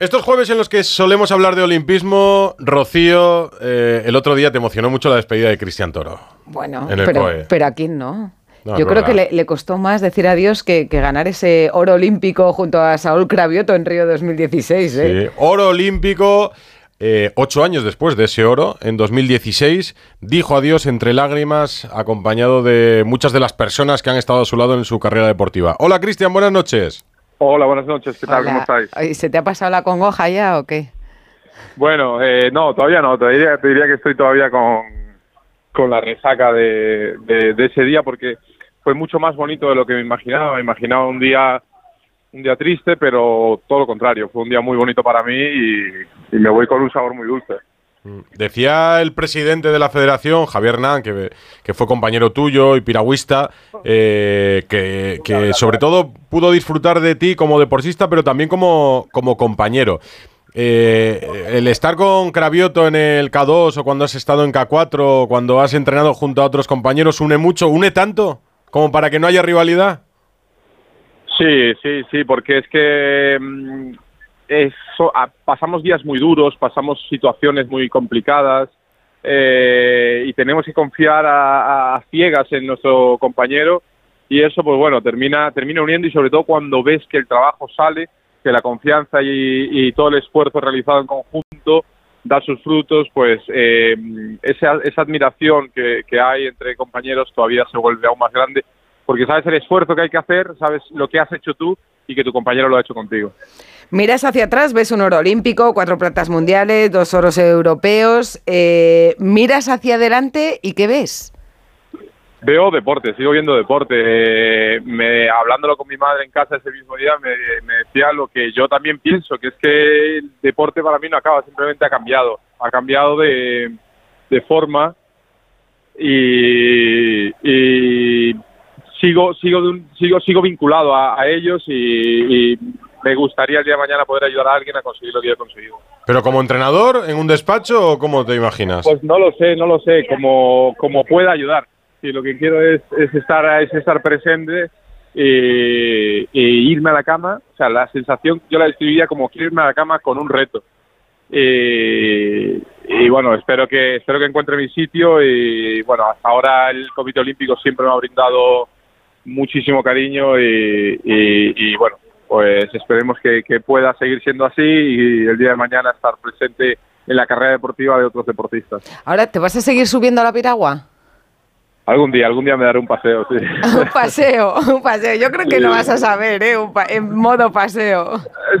Estos jueves en los que solemos hablar de olimpismo, Rocío, el otro día te emocionó mucho la despedida de Cristian Toro. Bueno, pero aquí no. No, yo creo que le costó más decir adiós que ganar ese oro olímpico junto a Saúl Cravioto en Río 2016. Sí, oro olímpico. 8 años después de ese oro, en 2016, dijo adiós entre lágrimas, acompañado de muchas de las personas que han estado a su lado en su carrera deportiva. Hola, Cristian, buenas noches. Hola, buenas noches. ¿Qué tal? Hola. ¿Cómo estáis? ¿Se te ha pasado la congoja ya o qué? Bueno, no, todavía no. Te diría que estoy todavía con la resaca de ese día, porque fue mucho más bonito de lo que me imaginaba. Me imaginaba un día triste, pero todo lo contrario. Fue un día muy bonito para mí y me voy con un sabor muy dulce. Decía el presidente de la federación, Javier Hernán, que fue compañero tuyo y piragüista, que sobre todo pudo disfrutar de ti como deportista, pero también como compañero. El estar con Cravioto en el K2 o cuando has estado en K4 o cuando has entrenado junto a otros compañeros, ¿une mucho? ¿Une tanto como para que no haya rivalidad? Sí, porque es que pasamos días muy duros, pasamos situaciones muy complicadas y tenemos que confiar a ciegas en nuestro compañero, y eso, pues bueno, termina uniendo, y sobre todo cuando ves que el trabajo sale, que la confianza y todo el esfuerzo realizado en conjunto da sus frutos, pues esa admiración que hay entre compañeros todavía se vuelve aún más grande. Porque sabes el esfuerzo que hay que hacer, sabes lo que has hecho tú y que tu compañero lo ha hecho contigo. Miras hacia atrás, ves un oro olímpico, 4 platas mundiales, 2 oros europeos. Miras hacia adelante y ¿qué ves? Veo deporte, sigo viendo deporte. Hablándolo con mi madre en casa ese mismo día, me decía lo que yo también pienso, que es que el deporte para mí no acaba, simplemente ha cambiado de forma y Sigo vinculado a ellos y me gustaría el día de mañana poder ayudar a alguien a conseguir lo que yo he conseguido. ¿Pero como entrenador, en un despacho o cómo te imaginas? Pues no lo sé, como pueda ayudar. Y lo que quiero es estar presente e irme a la cama. O sea, la sensación yo la describiría como quiero irme a la cama con un reto. Y bueno, espero que encuentre mi sitio y bueno, hasta ahora el Comité Olímpico siempre me ha brindado muchísimo cariño y bueno, pues esperemos que pueda seguir siendo así y el día de mañana estar presente en la carrera deportiva de otros deportistas. Ahora, ¿te vas a seguir subiendo a la piragua? Algún día me daré un paseo, sí. Un paseo. Yo creo que sí. Lo vas a saber, en modo paseo.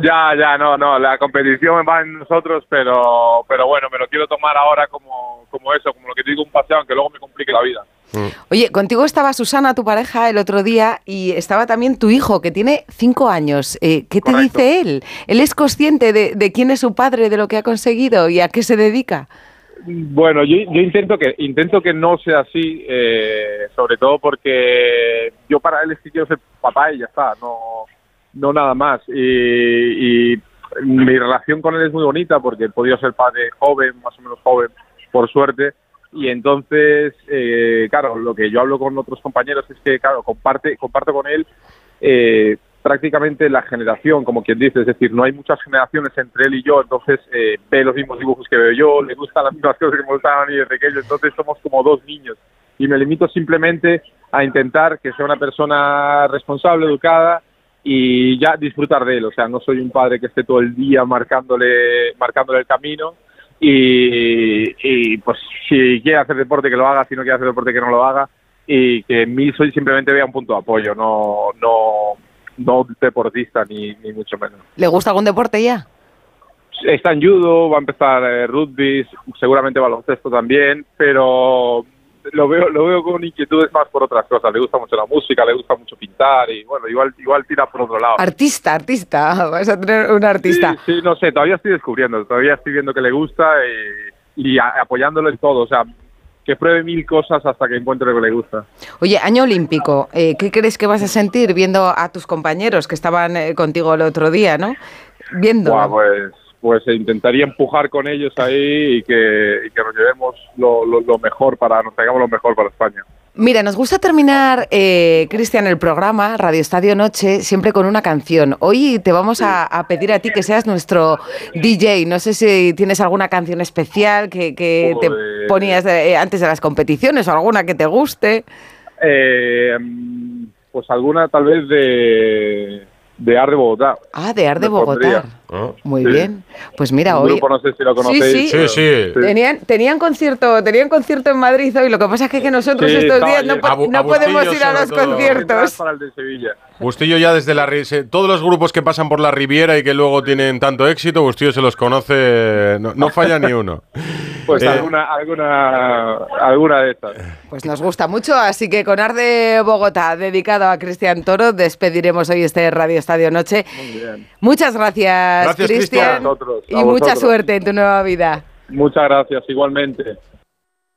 Ya, no, la competición va en nosotros, pero bueno, me lo quiero tomar ahora como eso, como lo que te digo, un paseo, aunque luego me complique la vida. Oye, contigo estaba Susana, tu pareja, el otro día, y estaba también tu hijo, que tiene 5 años. ¿Qué te dice él? ¿Él es consciente de quién es su padre, de lo que ha conseguido y a qué se dedica? Bueno, yo intento que no sea así, sobre todo porque yo para él es que quiero ser papá y ya está, no nada más. Y mi relación con él es muy bonita porque he podido ser padre joven, más o menos joven, por suerte. Y entonces, claro, lo que yo hablo con otros compañeros es que, claro, comparto con él prácticamente la generación, como quien dice, es decir, no hay muchas generaciones entre él y yo, entonces ve los mismos dibujos que veo yo, le gustan las mismas cosas que me gustaban a mí de pequeño, entonces somos como 2 niños y me limito simplemente a intentar que sea una persona responsable, educada y ya disfrutar de él, o sea, no soy un padre que esté todo el día marcándole el camino y pues si quiere hacer deporte que lo haga, si no quiere hacer deporte que no lo haga y que en mí soy simplemente vea un punto de apoyo, no deportista ni mucho menos. ¿Le gusta algún deporte ya? Está en judo, va a empezar rugby, seguramente baloncesto también, pero lo veo con inquietudes más por otras cosas. Le gusta mucho la música, le gusta mucho pintar y bueno, igual tira por otro lado. Artista, vas a tener un artista. Sí, no sé, todavía estoy descubriendo, todavía estoy viendo que le gusta y apoyándolo en todo, o sea, que pruebe 1000 cosas hasta que encuentre lo que le gusta. Oye, año olímpico, ¿qué crees que vas a sentir viendo a tus compañeros que estaban contigo el otro día, no? Viendo. Pues intentaría empujar con ellos ahí y que nos llevemos lo mejor para, nos traigamos lo mejor para España. Mira, nos gusta terminar, Cristian, el programa Radio Estadio Noche siempre con una canción. Hoy te vamos a pedir a ti que seas nuestro DJ. No sé si tienes alguna canción especial que te ponías antes de las competiciones o alguna que te guste. Pues alguna tal vez de Arde Bogotá. Ah, de Arde Bogotá. ¿Ah? Muy bien. Pues mira, hoy... grupo, no sé si lo conocéis. Sí. Tenían concierto en Madrid hoy. Lo que pasa es que nosotros estos días no podemos ir a los conciertos. Para el de Sevilla. Bustillo ya desde la... Todos los grupos que pasan por la Riviera y que luego tienen tanto éxito, Bustillo se los conoce... No falla ni uno. Pues alguna de estas. Pues nos gusta mucho, así que con Arde Bogotá, dedicado a Cristian Toro, despediremos hoy este Radio Estadio Noche. Muy bien. Muchas gracias, Cristian, y mucha suerte en tu nueva vida. Muchas gracias, igualmente.